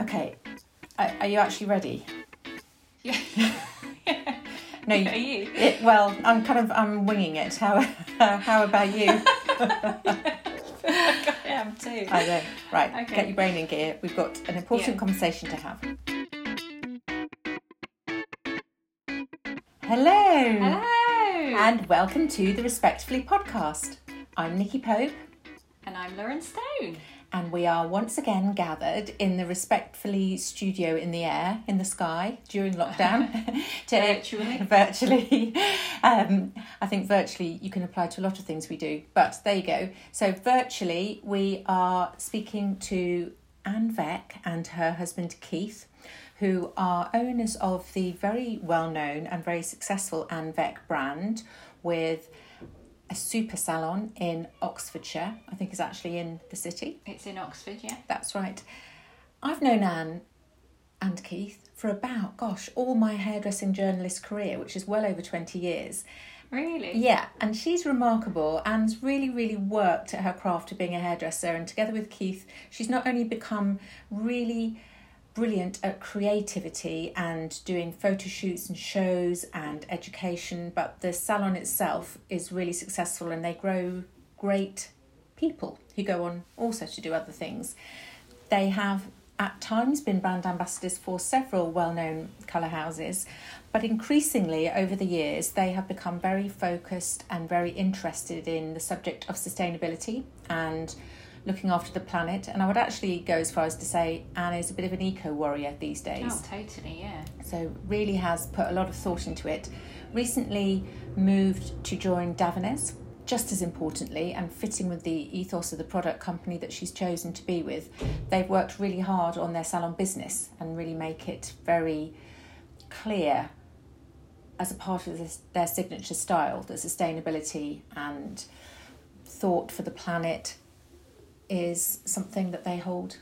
Okay, are you actually ready? Yeah. Yeah. No, you, are you? Well, I'm winging it. How about you? I am too. I know. Right, okay. Get your brain in gear. We've got an important conversation to have. Hello. And welcome to the Respectfully podcast. I'm Nikki Pope. And I'm Lauren Stone. And we are once again gathered in the Respectfully studio in the air, in the sky, during lockdown. Virtually. I think virtually you can apply to a lot of things we do, but there you go. So virtually we are speaking to Anne Veck and her husband Keith, who are owners of the very well-known and very successful Anne Veck brand with a super salon in Oxfordshire. I think is actually in the city. It's in Oxford, yeah. That's right. I've known Anne and Keith for about, all my hairdressing journalist career, which is well over 20 years. Really? Yeah, and she's remarkable. Anne's really, really worked at her craft of being a hairdresser, and together with Keith, she's not only become really brilliant at creativity and doing photo shoots and shows and education, but the salon itself is really successful and they grow great people who go on also to do other things. They have at times been brand ambassadors for several well-known colour houses, but increasingly over the years they have become very focused and very interested in the subject of sustainability and looking after the planet, and I would actually go as far as to say Anne is a bit of an eco-warrior these days. Oh, totally, yeah. So really has put a lot of thought into it. Recently moved to join Davines, just as importantly, and fitting with the ethos of the product company that she's chosen to be with. They've worked really hard on their salon business and really make it very clear as a part of their signature style that sustainability and thought for the planet is something that they hold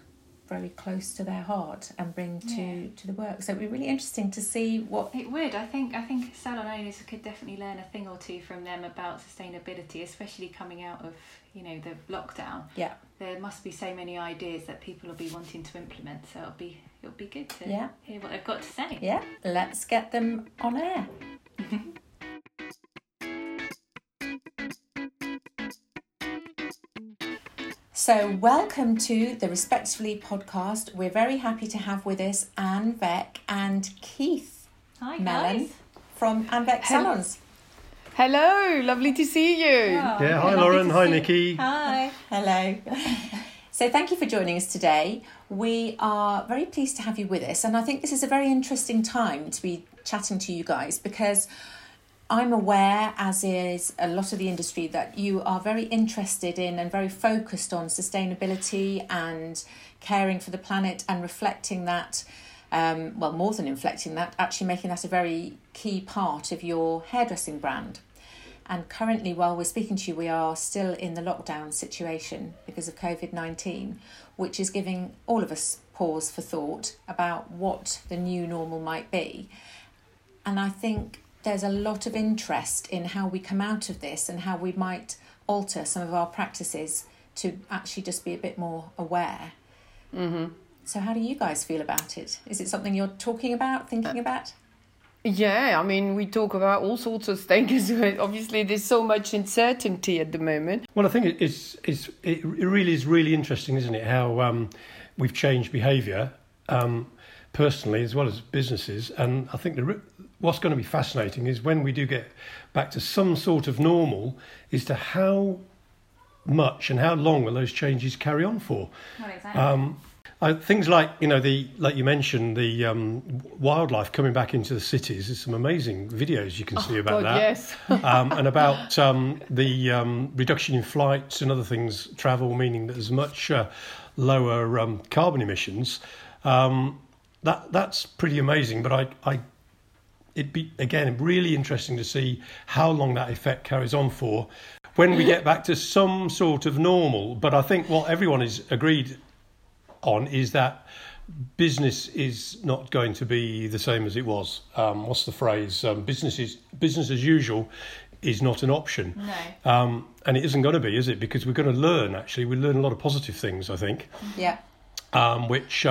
very close to their heart and bring to the work. So it'd be really interesting to see what it would. I think salon owners could definitely learn a thing or two from them about sustainability, especially coming out of, the lockdown. Yeah. There must be so many ideas that people will be wanting to implement. So it'll be good to hear what they've got to say. Yeah. Let's get them on air. So welcome to the Respectfully podcast. We're very happy to have with us Anne Veck and Keith Mellon from Anne Veck Salons. Hello, lovely to see you. Oh, yeah, hi Lauren, hi Nikki. Hi. Hello. So thank you for joining us today. We are very pleased to have you with us, and I think this is a very interesting time to be chatting to you guys because I'm aware, as is a lot of the industry, that you are very interested in and very focused on sustainability and caring for the planet and reflecting that, more than reflecting that, actually making that a very key part of your hairdressing brand. And currently, while we're speaking to you, we are still in the lockdown situation because of COVID-19, which is giving all of us pause for thought about what the new normal might be. And I think there's a lot of interest in how we come out of this and how we might alter some of our practices to actually just be a bit more aware. Mm-hmm. So how do you guys feel about it? Is it something you're talking about, thinking about? Yeah, I mean, we talk about all sorts of things. Obviously, there's so much uncertainty at the moment. Well, I think it really is really interesting, isn't it, how we've changed behaviour personally as well as businesses. And I think what's going to be fascinating is when we do get back to some sort of normal is to how much and how long will those changes carry on for? Well, exactly. Things like, like you mentioned, the wildlife coming back into the cities. There's some amazing videos you can see about that. Yes. And about the reduction in flights and other things, travel, meaning that there's much lower carbon emissions. That's pretty amazing, but it'd be, again, really interesting to see how long that effect carries on for when we get back to some sort of normal. But I think what everyone is agreed on is that business is not going to be the same as it was. What's the phrase? Business as usual is not an option. No. And it isn't going to be, is it? Because we're going to learn, actually. We learn a lot of positive things, I think. Yeah. Which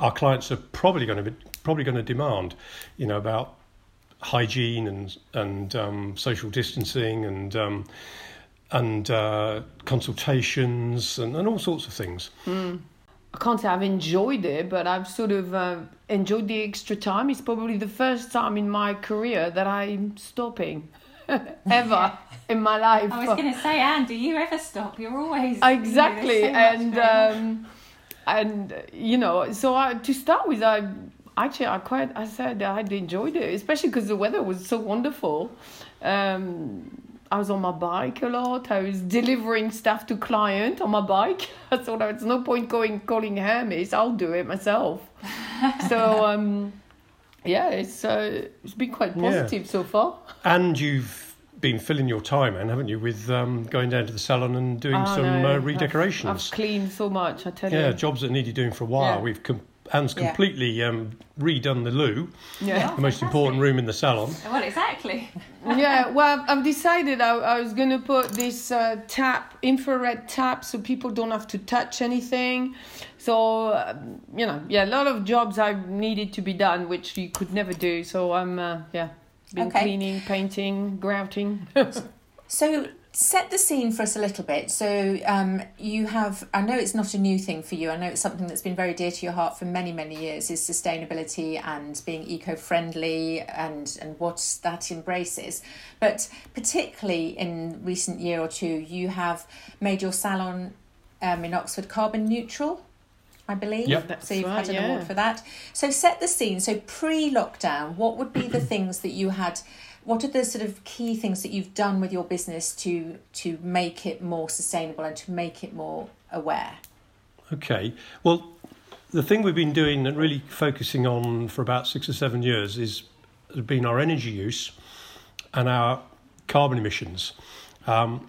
our clients are probably going to demand, you know, about hygiene and social distancing and consultations and all sorts of things. I can't say I've enjoyed it, but I've sort of enjoyed the extra time. It's probably the first time in my career that I'm stopping ever in my life. I was going to say, Anne, do you ever stop? You're always... Exactly. And you know, so I said I'd enjoyed it, especially because the weather was so wonderful. I was on my bike a lot. I was delivering stuff to client on my bike. I thought it's no point calling Hermes. I'll do it myself. So it's been quite positive so far. And you've been filling your time, Anne, haven't you, with going down to the salon and doing redecorations. I've cleaned so much, I tell you. Yeah, jobs that needed doing for a while. Yeah. Anne's completely redone the loo, the most important room in the salon. Well, exactly. I've decided I was going to put this infrared tap, so people don't have to touch anything. So, a lot of jobs I needed to be done, which you could never do. So I'm, been cleaning, painting, grouting. So set the scene for us a little bit. So you have, I know it's not a new thing for you. I know it's something that's been very dear to your heart for many, many years, is sustainability and being eco-friendly and what that embraces. But particularly in recent year or two, you have made your salon in Oxford carbon neutral, I believe. Yep. So you've had an award for that. So set the scene. So pre-lockdown, what would be the things that you had... What are the sort of key things that you've done with your business to make it more sustainable and to make it more aware? Okay. Well, the thing we've been doing and really focusing on for about 6 or 7 years has been our energy use and our carbon emissions. And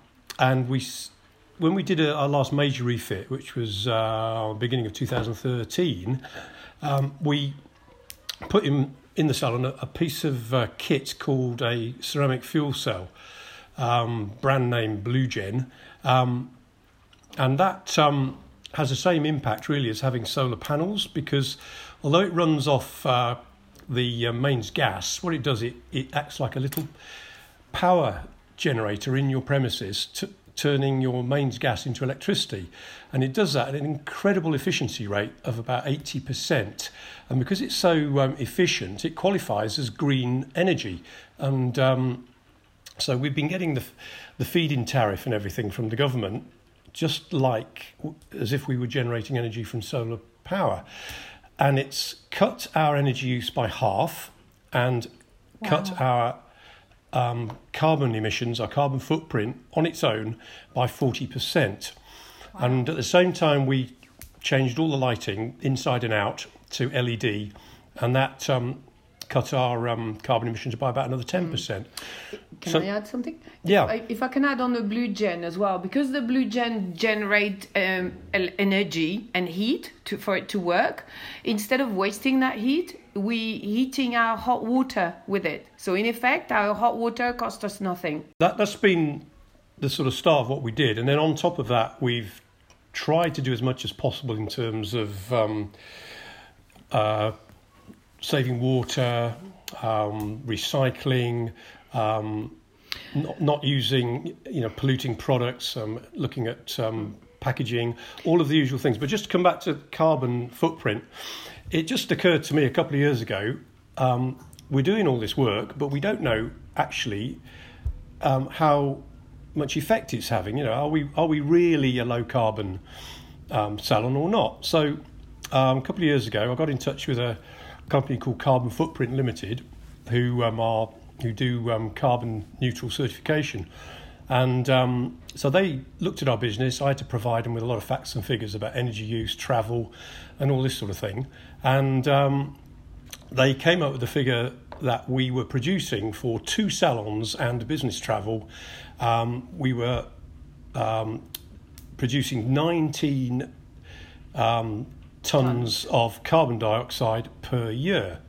when we did our last major refit, which was beginning of 2013, we put in the salon a piece of kit called a ceramic fuel cell, brand name BlueGen, and that has the same impact really as having solar panels, because although it runs off the mains gas, what it does, it acts like a little power generator in your premises, turning your mains gas into electricity, and it does that at an incredible efficiency rate of about 80%. And because it's so efficient, it qualifies as green energy. And so we've been getting the feed-in tariff and everything from the government, just like as if we were generating energy from solar power. And it's cut our energy use by half and cut our carbon emissions, our carbon footprint on its own by 40%. Wow. And at the same time, we changed all the lighting inside and out to LED, and that cut our carbon emissions by about another 10%. Can I add something? Yeah. If I can add on the BlueGen as well, because the BlueGen generate energy and heat for it to work, instead of wasting that heat, we heating our hot water with it. So in effect, our hot water cost us nothing. That's been the sort of start of what we did. And then on top of that, we've tried to do as much as possible in terms of saving water, recycling, not using, polluting products, looking at packaging, all of the usual things. But just to come back to carbon footprint, it just occurred to me a couple of years ago, we're doing all this work, but we don't know actually how much effect it's having. Are we really a low carbon salon or not? So a couple of years ago, I got in touch with a company called Carbon Footprint Limited, who do carbon neutral certification. And so they looked at our business. I had to provide them with a lot of facts and figures about energy use, travel, and all this sort of thing. And they came up with the figure that we were producing for 2 salons and business travel. We were producing 19 tons of carbon dioxide per year,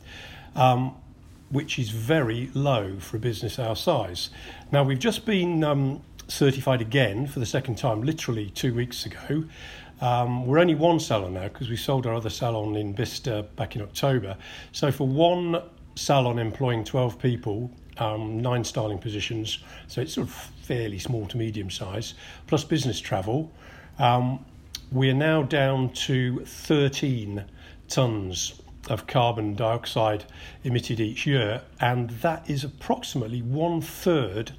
which is very low for a business our size. Now, we've just been certified again for the second time, literally 2 weeks ago, We're only one salon now because we sold our other salon in Bicester back in October. So for one salon employing 12 people, 9 styling positions, so it's sort of fairly small to medium size, plus business travel, we are now down to 13 tonnes of carbon dioxide emitted each year, and that is approximately 1/3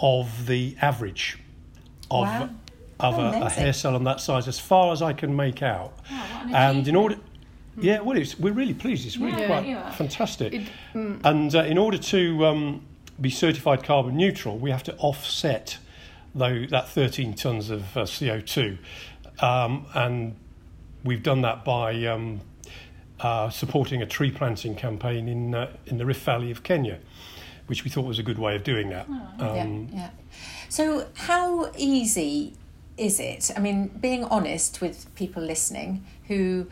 of the average of a hair salon that size, as far as I can make out. Wow, and in order, we're really pleased. It's really fantastic. And in order to be certified carbon neutral, we have to offset that 13 tonnes of CO2, and we've done that by supporting a tree planting campaign in the Rift Valley of Kenya, which we thought was a good way of doing that. So how easy is it? I mean, being honest with people listening who,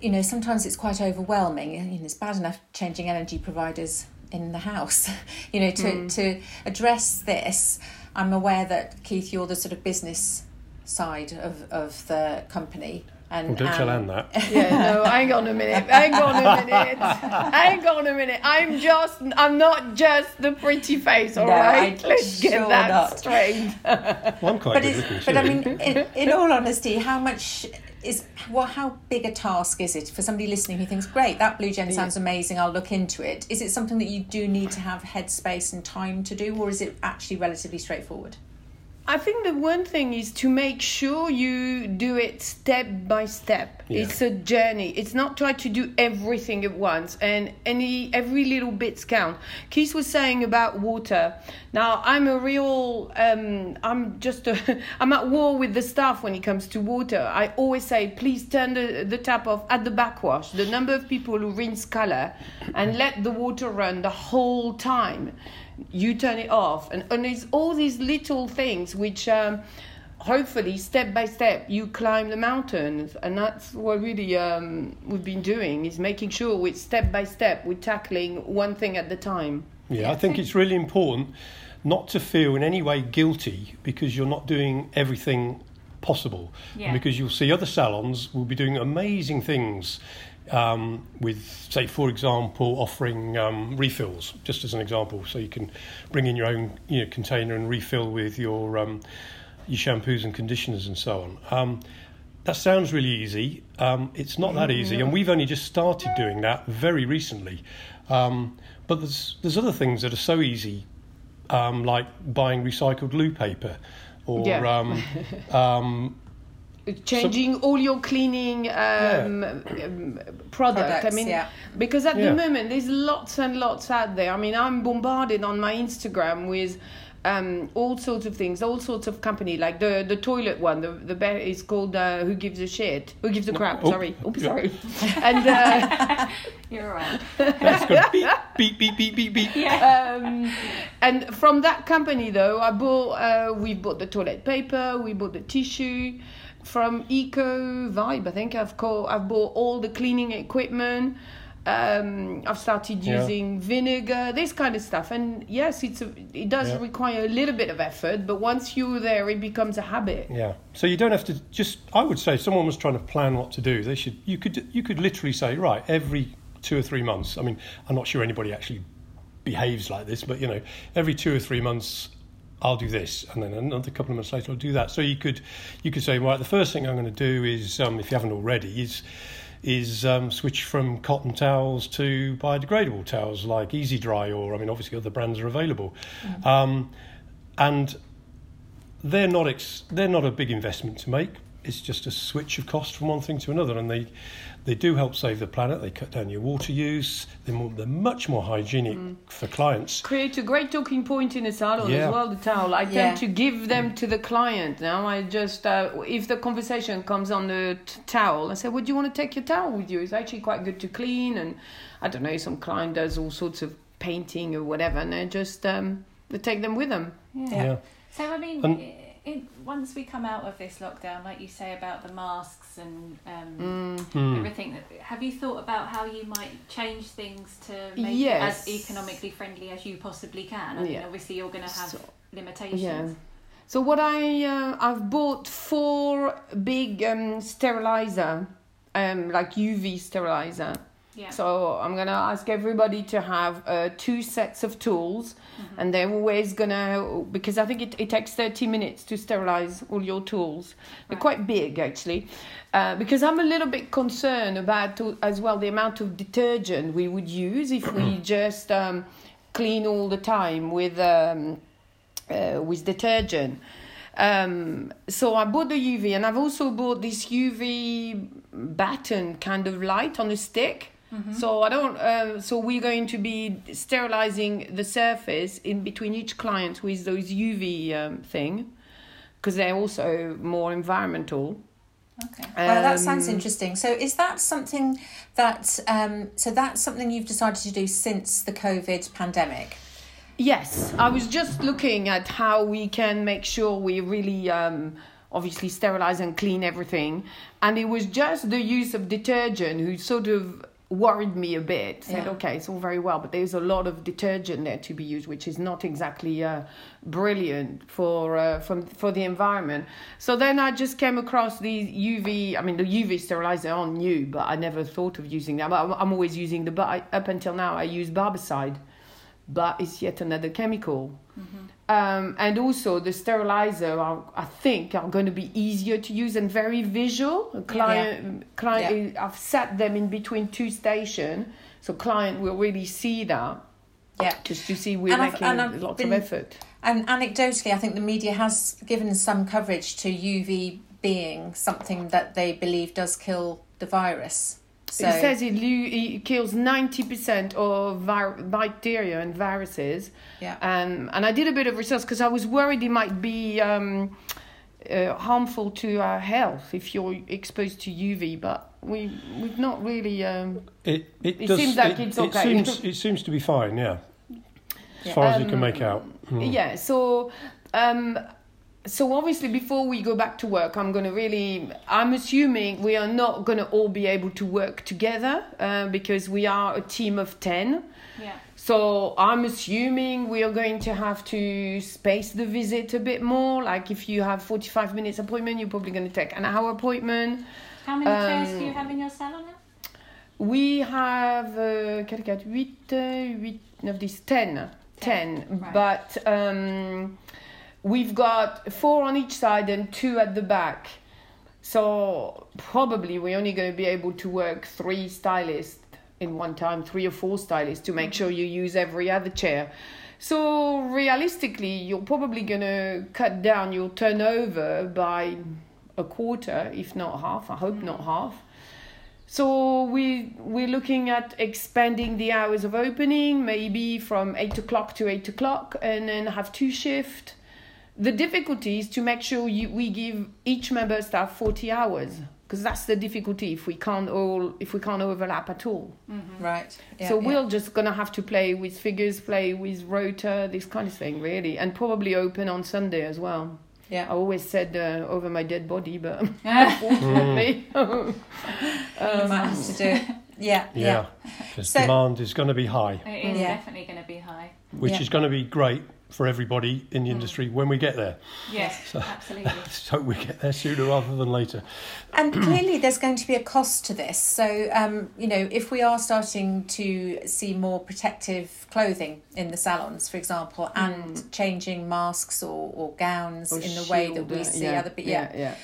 you know, sometimes it's quite overwhelming. You know, it's bad enough changing energy providers in the house. You know, to address this, I'm aware that, Keith, you're the sort of business side of the company. And, don't tell Anne that. Hang on a minute. I'm not just the pretty face, all right? Let's get that straight. Well, I'm quite good looking too. But I mean, in all honesty, how big a task is it for somebody listening who thinks, great, that BlueGen sounds amazing, I'll look into it. Is it something that you do need to have headspace and time to do, or is it actually relatively straightforward? I think the one thing is to make sure you do it step by step. Yeah. It's a journey. It's not try to do everything at once, and every little bit counts. Keith was saying about water. Now, I'm at war with the staff when it comes to water. I always say, please turn the tap off at the backwash. The number of people who rinse color and let the water run the whole time. You turn it off, and it's all these little things which hopefully step by step you climb the mountains, and that's what really we've been doing, is making sure we step by step we're tackling one thing at the time. I think it's really important not to feel in any way guilty because you're not doing everything possible, because you'll see other salons will be doing amazing things, with, say, for example, offering refills, just as an example, so you can bring in your own container and refill with your shampoos and conditioners and so on. That sounds really easy. It's not that easy, and we've only just started doing that very recently. But there's other things that are so easy, like buying recycled loo paper, or changing all your cleaning products. I mean, because at the moment there's lots and lots out there. I mean, I'm bombarded on my Instagram with all sorts of things, all sorts of company, like the toilet one. The is called Who Gives a Crap? Sorry. And you're right. That's good. Beep beep beep beep beep. Yeah. And from that company though, we bought the toilet paper, we bought the tissue. From EcoVibe, I think I've bought all the cleaning equipment. I've started using vinegar, this kind of stuff. And yes, it does require a little bit of effort, but once you're there, it becomes a habit. Yeah. So you don't have to just. I would say, if someone was trying to plan what to do, You could literally say, right, every 2 or 3 months. I mean, I'm not sure anybody actually behaves like this, but every 2 or 3 months. I'll do this, and then another couple of months later I'll do that. So you could say, right, the first thing I'm going to do is, if you haven't already, is switch from cotton towels to biodegradable towels like Easy Dry, or obviously other brands are available, and they're not a big investment to make. It's just a switch of cost from one thing to another, and they do help save the planet. They cut down your water use. They're much more hygienic for clients. Create a great talking point in a salon as well, the towel. I tend to give them to the client. Now I just, if the conversation comes on the towel, I say, well, do you want to take your towel with you? It's actually quite good to clean, and I don't know, some client does all sorts of painting or whatever, and I just they take them with them. Yeah. So I mean... once we come out of this lockdown, like you say about the masks and everything, have you thought about how you might change things to make it as economically friendly as you possibly can? I mean, obviously you're going to have limitations. Yeah. So what I've bought 4 big sterilizer, like UV sterilizer. Yeah. So I'm gonna ask everybody to have 2 sets of tools, mm-hmm. and they're always gonna, because I think it takes 30 minutes to sterilize all your tools. They're right. quite big actually, because I'm a little bit concerned about as well the amount of detergent we would use if we just clean all the time with detergent. So I bought the UV, and I've also bought this UV baton kind of light on a stick. Mm-hmm. So I don't. So we're going to be sterilizing the surface in between each client with those UV thing, because they're also more environmental. Okay. Well, that sounds interesting. So is that something that? So that's something you've decided to do since the COVID pandemic. Yes, I was just looking at how we can make sure we really obviously sterilize and clean everything. And it was just the use of detergent who sort of worried me a bit. Said, yeah. Okay, it's all very well, but there's a lot of detergent there to be used, which is not exactly brilliant for the environment. So then I just came across the UV sterilizer on new, but I never thought of using that. But I'm always using up until now, I use barbicide. But it's yet another chemical. Mm-hmm. And also the sterilizer I think are going to be easier to use and very visual. A client, I've set them in between 2 stations, so client will really see that. Yeah, just to see we're making lots of effort. And anecdotally, I think the media has given some coverage to UV being something that they believe does kill the virus. So, it says it kills 90% of bacteria and viruses. Yeah. And I did a bit of research because I was worried it might be harmful to our health if you're exposed to UV. But we've not really. It seems like it's okay. It seems to be fine. Yeah. As far as you can make out. Mm. Yeah. So. So obviously, before we go back to work, I'm assuming we are not going to all be able to work together because we are a team of 10. Yeah. So I'm assuming we are going to have to space the visit a bit more. Like if you have 45 minutes appointment, you're probably going to take an hour appointment. How many chairs do you have in your salon now? We have 10. Right. But... we've got 4 on each side and 2 at the back. So probably we're only going to be able to work 3 stylists in one time, 3 or 4 stylists to make sure you use every other chair. So realistically, you're probably going to cut down your turnover by a quarter, if not half. I hope not half. So we're looking at expanding the hours of opening, maybe from 8:00 to 8:00 and then have 2 shifts. The difficulty is to make sure we give each member staff 40 hours, because that's the difficulty if we can't overlap at all. Mm-hmm. Right. Yeah, so we're just gonna have to play with figures, play with rota, this kind of thing, really, and probably open on Sunday as well. Yeah. I always said over my dead body, but unfortunately, you might have to do it. Yeah. Because demand is going to be high. It is definitely going to be high. Which is going to be great for everybody in the industry when we get there. Yes, absolutely. So we get there sooner rather than later. And clearly there's going to be a cost to this. So, if we are starting to see more protective clothing in the salons, for example, and changing masks or gowns or in the way that we see other people. Yeah.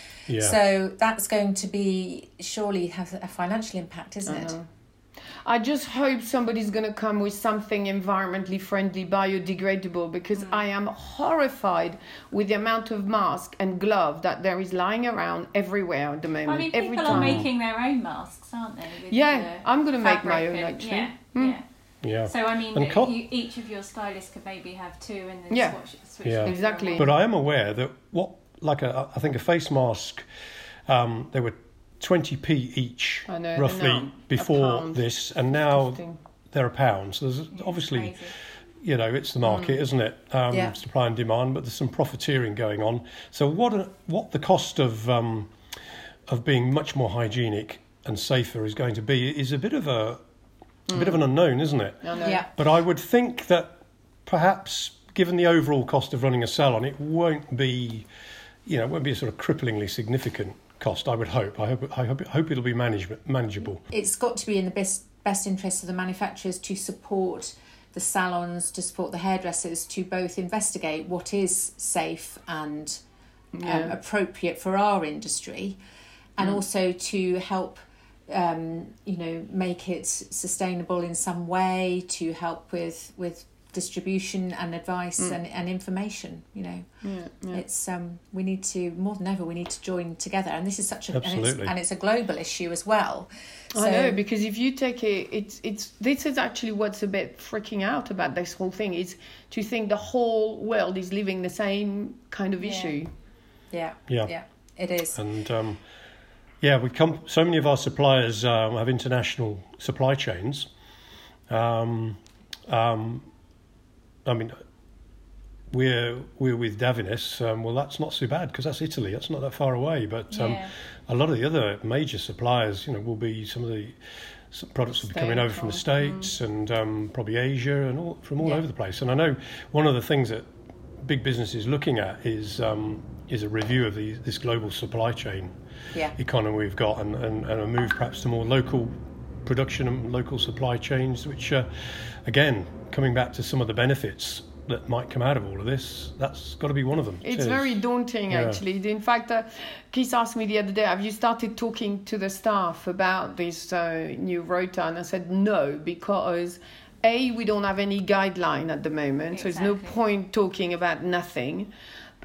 So that's going to be surely have a financial impact, isn't it? I just hope somebody's going to come with something environmentally friendly, biodegradable, because I am horrified with the amount of mask and glove that there is lying around everywhere at the moment. I mean, people are making their own masks, aren't they? I'm going to make my own, actually. Yeah. So, I mean, each of your stylists could maybe have 2 and then switch. Yeah, exactly. But I am aware that I think a face mask, there were 20p each, roughly, before this, and now they're £1. So there's obviously, crazy. It's the market, isn't it? Supply and demand, but there's some profiteering going on. So what the cost of being much more hygienic and safer is going to be is a bit of an unknown, isn't it? But I would think that perhaps given the overall cost of running a salon, it won't be, you know, it won't be a sort of cripplingly significant cost, I would hope. I hope it'll be manageable. It's got to be in the best interest of the manufacturers to support the salons, to support the hairdressers, to both investigate what is safe and appropriate for our industry, and also to help make it sustainable in some way, to help with distribution and advice and information, It's we need to, more than ever, we need to join together, and this is such a and it's a global issue as well. So, I know, because if you take it's this is actually what's a bit freaking out about this whole thing, is to think the whole world is living the same kind of issue. It is. And so many of our suppliers have international supply chains. I mean, we're with Davines. Well, that's not so bad because that's Italy. That's not that far away. But a lot of the other major suppliers, will be some products will be coming over from the States and probably Asia and all over the place. And I know one of the things that big business is looking at is a review of this global supply chain economy we've got, and a move perhaps to more local production and local supply chains, which again, coming back to some of the benefits that might come out of all of this, that's got to be one of them. It's very daunting, actually. In fact, Keith asked me the other day, have you started talking to the staff about this new rota? And I said no, because A, we don't have any guideline at the moment, so there's no point talking about nothing.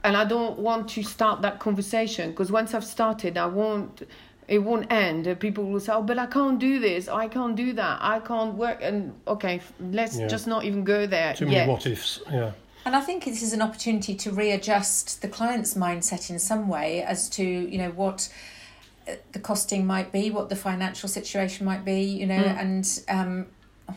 And I don't want to start that conversation, because once I've started, it won't end. People will say, but I can't do this, I can't do that, I can't work. And let's just not even go there. Too many what ifs. Yeah. And I think this is an opportunity to readjust the client's mindset in some way as to, what the costing might be, what the financial situation might be, and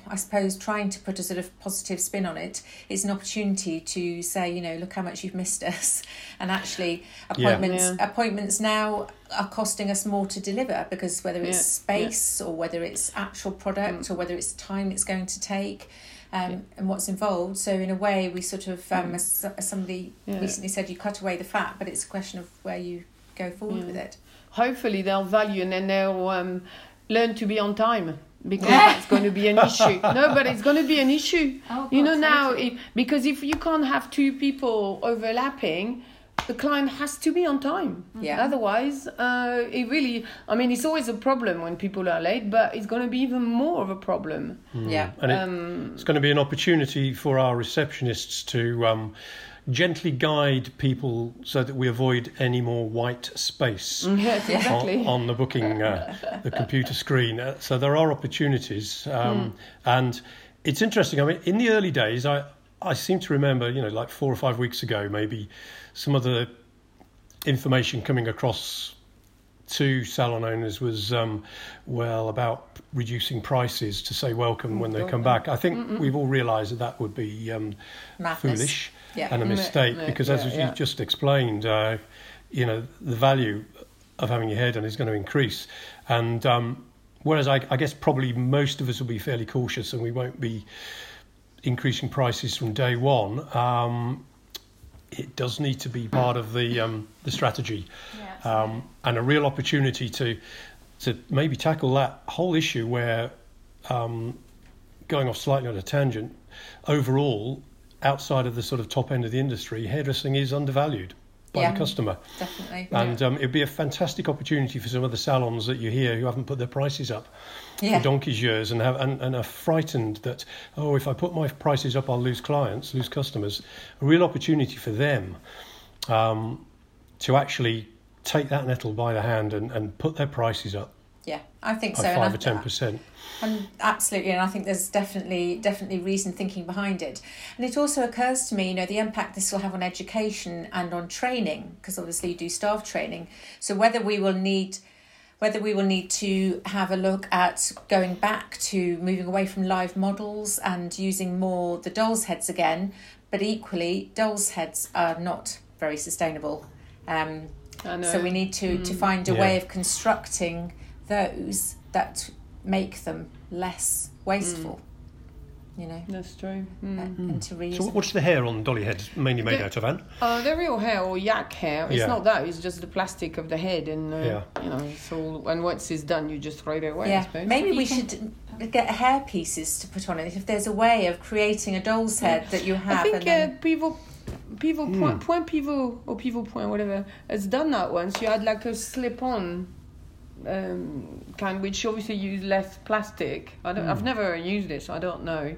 I suppose trying to put a sort of positive spin on it is an opportunity to say, look how much you've missed us, and actually appointments now are costing us more to deliver, because whether it's space or whether it's actual product or whether it's time it's going to take and what's involved. So in a way, we sort of, as somebody recently said, you cut away the fat, but it's a question of where you go forward with it. Hopefully they'll value, and then they'll learn to be on time. Because it's going to be an issue. No, but it's going to be an issue. Oh, God, because if you can't have two people overlapping, the client has to be on time. Yeah. Otherwise, it's always a problem when people are late, but it's going to be even more of a problem. Mm. Yeah. And it's going to be an opportunity for our receptionists to gently guide people so that we avoid any more white space on the booking, the computer screen. So there are opportunities. And it's interesting. I mean, in the early days, I seem to remember, 4 or 5 weeks ago, maybe some of the information coming across to salon owners was, about reducing prices to say welcome when they come back. I think we've all realised that would be foolish and a mistake, because as you just explained, the value of having your hair done is going to increase. And whereas I guess probably most of us will be fairly cautious and we won't be increasing prices from day one, it does need to be part of the strategy, and a real opportunity to maybe tackle that whole issue where, going off slightly on a tangent, overall, outside of the sort of top end of the industry, hairdressing is undervalued by the customer. Definitely. And it'd be a fantastic opportunity for some of the salons that you hear who haven't put their prices up for donkey's years and are frightened that, if I put my prices up, I'll lose clients, lose customers. A real opportunity for them to actually take that nettle by the hand and put their prices up. Yeah, I think so. 5 or 10%. Absolutely, and I think there's definitely reason thinking behind it. And it also occurs to me, the impact this will have on education and on training, because obviously you do staff training. So whether we will need to have a look at going back to moving away from live models and using more the doll's heads again, but equally doll's heads are not very sustainable. So we need to find a way of constructing those that make them less wasteful. you know. That's true. And to reason. So what's the hair on dolly heads mainly made out of, Anne? The real hair, or yak hair. It's not that. It's just the plastic of the head, and you know, it's all. And once it's done, you just throw it away. Yeah. I suppose. Maybe we should get hair pieces to put on it. If there's a way of creating a doll's head that you have, I think, and then... Pivot Point, whatever, has done that once. You had like a slip-on kind, which obviously used less plastic. I've never used this. I don't know.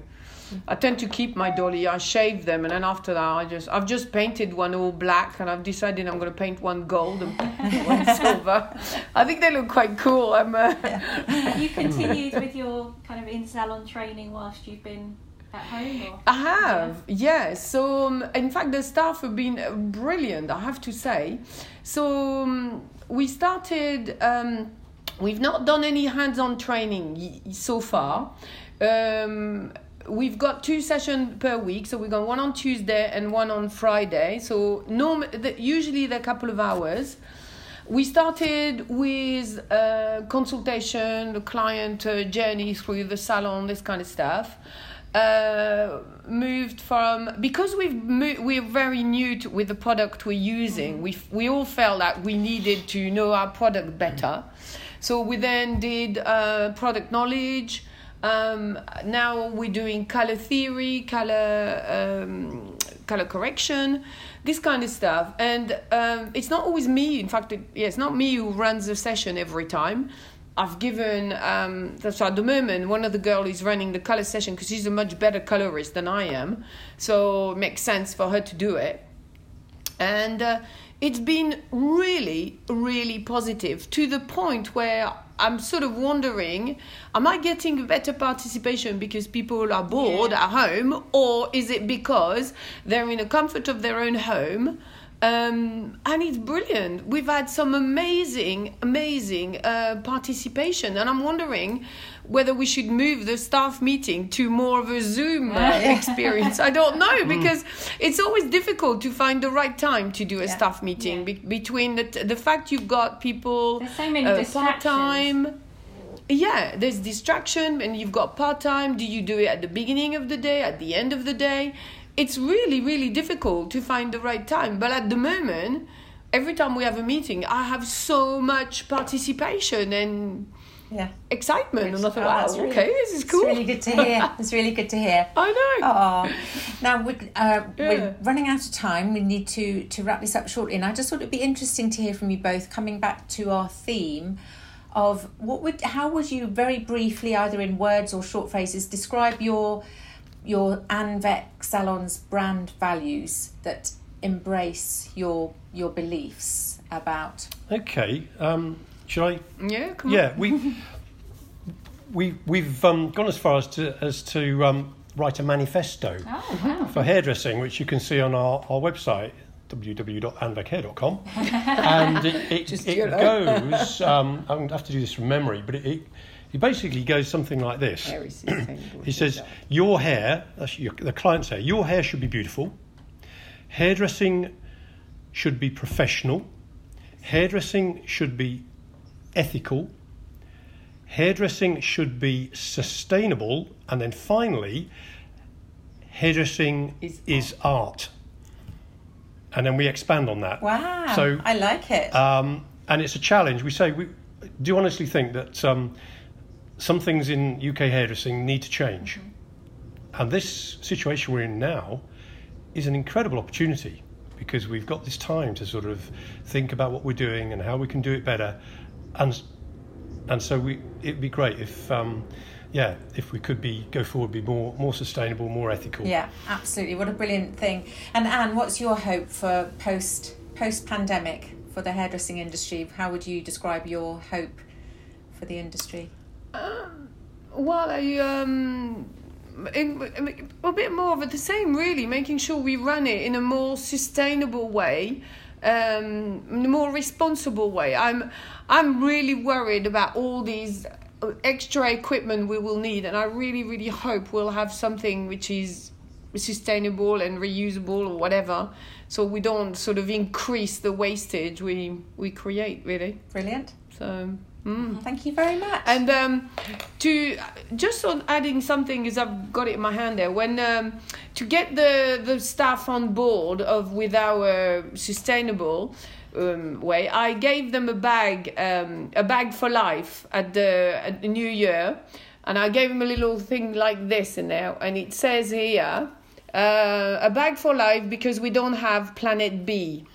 I tend to keep my dolly. I shave them, and then after that, I've just painted one all black, and I've decided I'm going to paint one gold and one silver. I think they look quite cool. You continued with your kind of in-salon training whilst you've been at home, or? I have, so in fact the staff have been brilliant, I have to say. So we started, we've not done any hands-on training so far. We've got 2 sessions per week, so we've got one on Tuesday and one on Friday, so usually they're a couple of hours. We started with consultation, the client journey through the salon, this kind of stuff. Moved from, because we're very new with the product we're using, we all felt like we needed to know our product better, so we then did product knowledge. Now we're doing color theory, color correction, this kind of stuff. And it's not always me, in fact it's not me who runs the session every time. I've given, so at the moment, one of the girls is running the colour session because she's a much better colourist than I am. So it makes sense for her to do it. And it's been really, really positive, to the point where I'm sort of wondering, am I getting better participation because people are bored at home, or is it because they're in the comfort of their own home? And it's brilliant. We've had some amazing participation, and I'm wondering whether we should move the staff meeting to more of a Zoom experience. I don't know, because it's always difficult to find the right time to do a staff meeting between the fact you've got people, there's so many part-time. Yeah, there's distraction, and you've got part-time. Do you do it at the beginning of the day, at the end of the day? It's really, really difficult to find the right time. But at the moment, every time we have a meeting, I have so much participation and excitement. And I thought, this is cool. It's really good to hear. I know. Now, we're running out of time. We need to wrap this up shortly. And I just thought it'd be interesting to hear from you both, coming back to our theme of how would you very briefly, either in words or short phrases, describe your Anne Veck salon's brand values that embrace your beliefs about? Okay, should I? Yeah, come on. Yeah, we've gone as far as to write a manifesto for hairdressing, which you can see on our website, www.anvechair.com, and it goes. I'm going to have to do this from memory, but it basically goes something like this. He says, your hair, that's the client's hair, your hair should be beautiful. Hairdressing should be professional. Hairdressing should be ethical. Hairdressing should be sustainable. And then finally, hairdressing is art. And then we expand on that. Wow, so, I like it. And it's a challenge. We say, we do honestly think that... some things in UK hairdressing need to change. And this situation we're in now is an incredible opportunity, because we've got this time to sort of think about what we're doing and how we can do it better. And so it'd be great if we could go forward, be more sustainable, more ethical. Yeah, absolutely. What a brilliant thing. And Anne, what's your hope for post-pandemic for the hairdressing industry? How would you describe your hope for the industry? A bit more of the same, really, making sure we run it in a more sustainable way, in a more responsible way. I'm really worried about all these extra equipment we will need, and I really, really hope we'll have something which is sustainable and reusable or whatever, so we don't sort of increase the wastage we create, really. Brilliant. So... Thank you very much. And to just on adding something, because I've got it in my hand there, when to get the staff on board of with our sustainable way, I gave them a bag for life at the New Year, and I gave them a little thing like this in there, and it says here a bag for life because we don't have Planet B.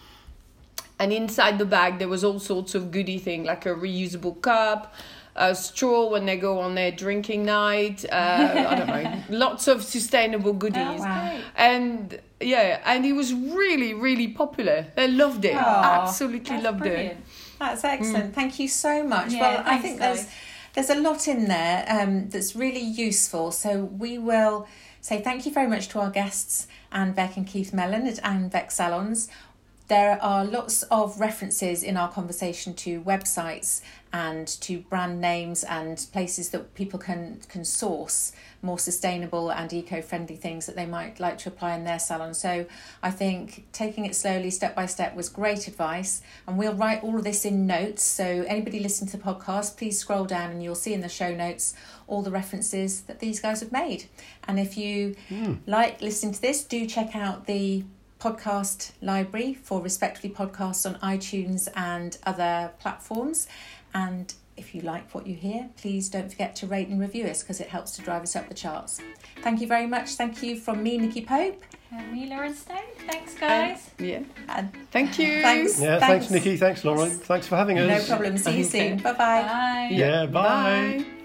And inside the bag, there was all sorts of goodie things, like a reusable cup, a straw when they go on their drinking night. I don't know, lots of sustainable goodies. Oh, wow. And yeah, and it was really, really popular. They loved it. Oh, absolutely loved brilliant. It. That's excellent. Thank you so much. Yeah, well, I think there's a lot in there that's really useful. So we will say thank you very much to our guests, Anne Veck and Keith Mellon at Anne Veck Salons. There are lots of references in our conversation to websites and to brand names and places that people can source more sustainable and eco-friendly things that they might like to apply in their salon. So I think taking it slowly, step by step, was great advice. And we'll write all of this in notes. So anybody listening to the podcast, please scroll down and you'll see in the show notes all the references that these guys have made. And if you like listening to this, do check out the podcast library for Respectfully podcasts on iTunes and other platforms. And if you like what you hear, please don't forget to rate and review us, because it helps to drive us up the charts. Thank you very much. Thank you from me, Nikki Pope, and me, Lauren Stone. Thanks, guys. Thank you. Thanks. Yeah, thanks Nikki. Thanks, Lauren. Thanks for having us. No problem. See you soon. Bye-bye. Bye. Yeah, bye. Bye.